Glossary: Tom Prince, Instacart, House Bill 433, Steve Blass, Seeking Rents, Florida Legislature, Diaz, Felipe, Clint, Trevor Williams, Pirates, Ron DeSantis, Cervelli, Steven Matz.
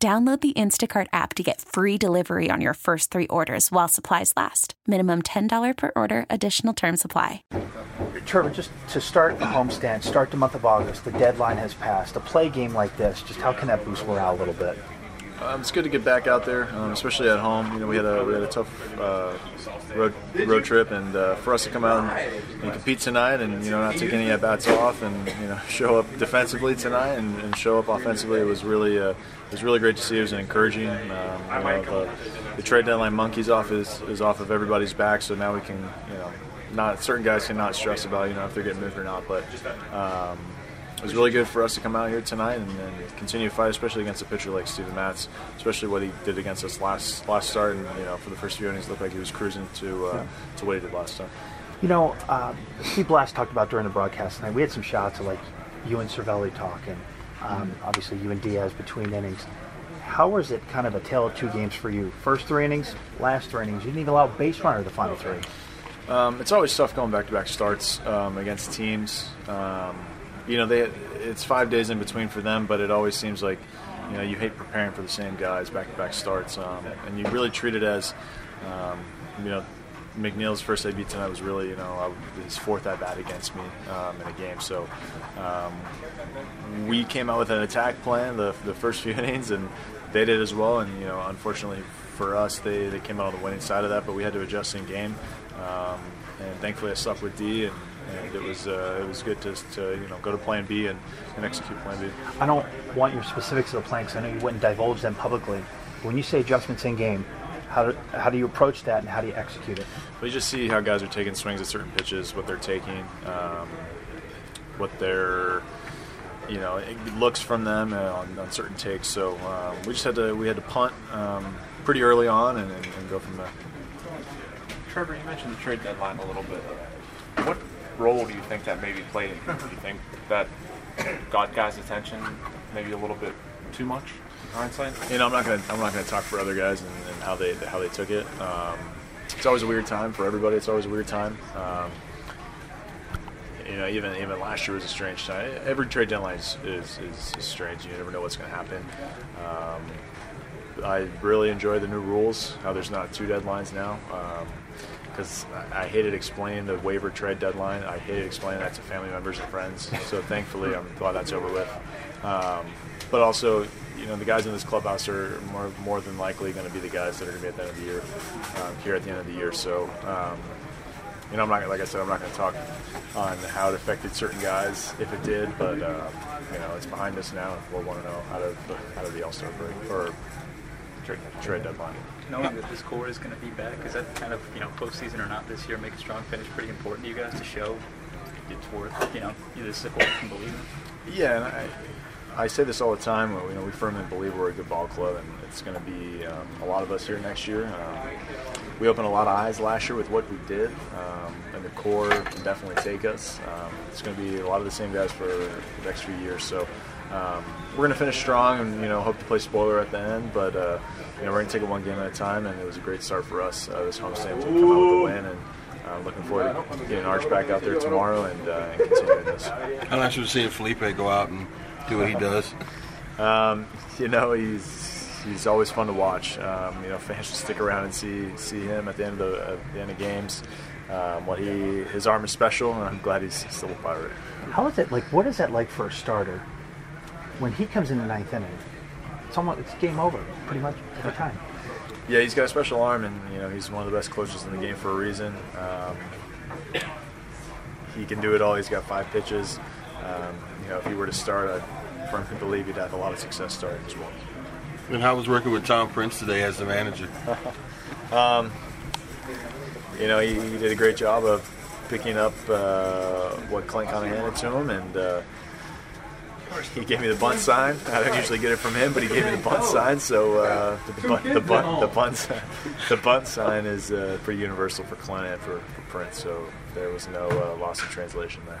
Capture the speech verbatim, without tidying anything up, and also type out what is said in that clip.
Download the Instacart app to get free delivery on your first three orders while supplies last. Minimum ten dollars per order. Additional terms apply. Trevor, just to start the homestand, start the month of August. The deadline has passed. A play game like this, just how can that boost morale a little bit? Um, it's good to get back out there, um, especially at home. You know, we had a we had a tough uh, road road trip, and uh, for us to come out and, and compete tonight, and you know, not take any at bats off, and you know, show up defensively tonight, and, and show up offensively, it was really. Uh, It was really great to see. It was encouraging. Um, you know, the, the trade deadline monkey's off is, is off of everybody's back, so now we can, you know, not certain guys cannot stress about, you know, if they're getting moved or not. But um, it was really good for us to come out here tonight and, and continue to fight, especially against a pitcher like Steven Matz, especially what he did against us last last start. And you know, for the first few innings, it looked like he was cruising to uh, to what he did last time. You know, uh, Steve Blast talked about during the broadcast tonight. We had some shots of like you and Cervelli talking. Um, obviously you and Diaz between innings. How was it kind of a tale of two games for you? First three innings, last three innings. You didn't even allow a base runner the final three. Um, it's always tough going back-to-back starts um, against teams. Um, you know, they it's five days in between for them, but it always seems like, you know, you hate preparing for the same guys back-to-back starts. Um, and you really treat it as, um, you know, McNeil's first A B tonight was really, you know, his fourth at-bat against me um, in a game. So um, we came out with an attack plan the the first few innings, and they did as well. And, you know, unfortunately for us, they, they came out on the winning side of that, but we had to adjust in game. Um, and thankfully I stuck with D, and, and it was uh, it was good to, to, you know, go to plan B and, and execute plan B. I don't want your specifics of the plan because I know you wouldn't divulge them publicly. When you say adjustments in game, How do, how do you approach that, and how do you execute it? We just see how guys are taking swings at certain pitches, what they're taking, um, what their, you know, it looks from them on, on certain takes. So um, we just had to we had to punt um, pretty early on and, and, and go from there. Trevor, you mentioned the trade deadline a little bit. What role do you think that maybe played? Do you think that got guys' attention maybe a little bit too much? Hindsight. You know, I'm not gonna I'm not gonna talk for other guys and, and how they how they took it. Um, it's always a weird time for everybody. It's always a weird time. Um, you know, even even last year was a strange time. Every trade deadline is is, is, is strange. You never know what's gonna happen. Um, I really enjoy the new rules. How there's not two deadlines now. Um, Because I hated explaining the waiver trade deadline. I hated explaining that to family members and friends. So thankfully, I'm glad that's over with. Um, but also, you know, the guys in this clubhouse are more more than likely going to be the guys that are going to be at the end of the year, um, here at the end of the year. So, um, you know, I'm not like I said, I'm not going to talk on how it affected certain guys if it did. But um, you know, it's behind us now. We'll want to know out of out of the All-Star break or trade, trade deadline. Knowing that this core is going to be back, is that kind of, you know, postseason or not this year, make a strong finish pretty important to you guys to show it's worth, you know, this is a core you can believe in? Yeah, and I, I say this all the time, you know, we firmly believe we're a good ball club, and it's going to be um, a lot of us here next year. Um, we opened a lot of eyes last year with what we did, um, and the core can definitely take us. Um, it's going to be a lot of the same guys for the next few years, so. Um, we're going to finish strong and, you know, hope to play spoiler at the end, but, uh, you know, we're going to take it one game at a time, and it was a great start for us, uh, this homestand to come out with a win, and uh, looking forward to getting Arch back out there tomorrow and, uh, and continuing this. How nice was seeing Felipe go out and do what he does? um, you know, he's he's always fun to watch. Um, you know, fans should stick around and see see him at the end of the, at the end of games. Um, what he his arm is special, and I'm glad he's still a Pirate. How is it like? What is that like for a starter? When he comes in the ninth inning, it's almost it's game over pretty much every time. Yeah, he's got a special arm, and you know he's one of the best coaches in the game for a reason. Um, he can do it all. He's got five pitches. Um, you know, if he were to start, I firmly believe he'd have a lot of success starting as well. And how was working with Tom Prince today as the manager? um, you know, he, he did a great job of picking up uh, what Clint kind of handed to him, and. Uh, He gave me the bunt sign. I don't usually get it from him, but he gave me the bunt sign. So uh, the bunt, the bunt, the bunt sign, the bunt sign is uh, pretty universal for Clint and for, for Prince. So there was no uh, loss of translation there.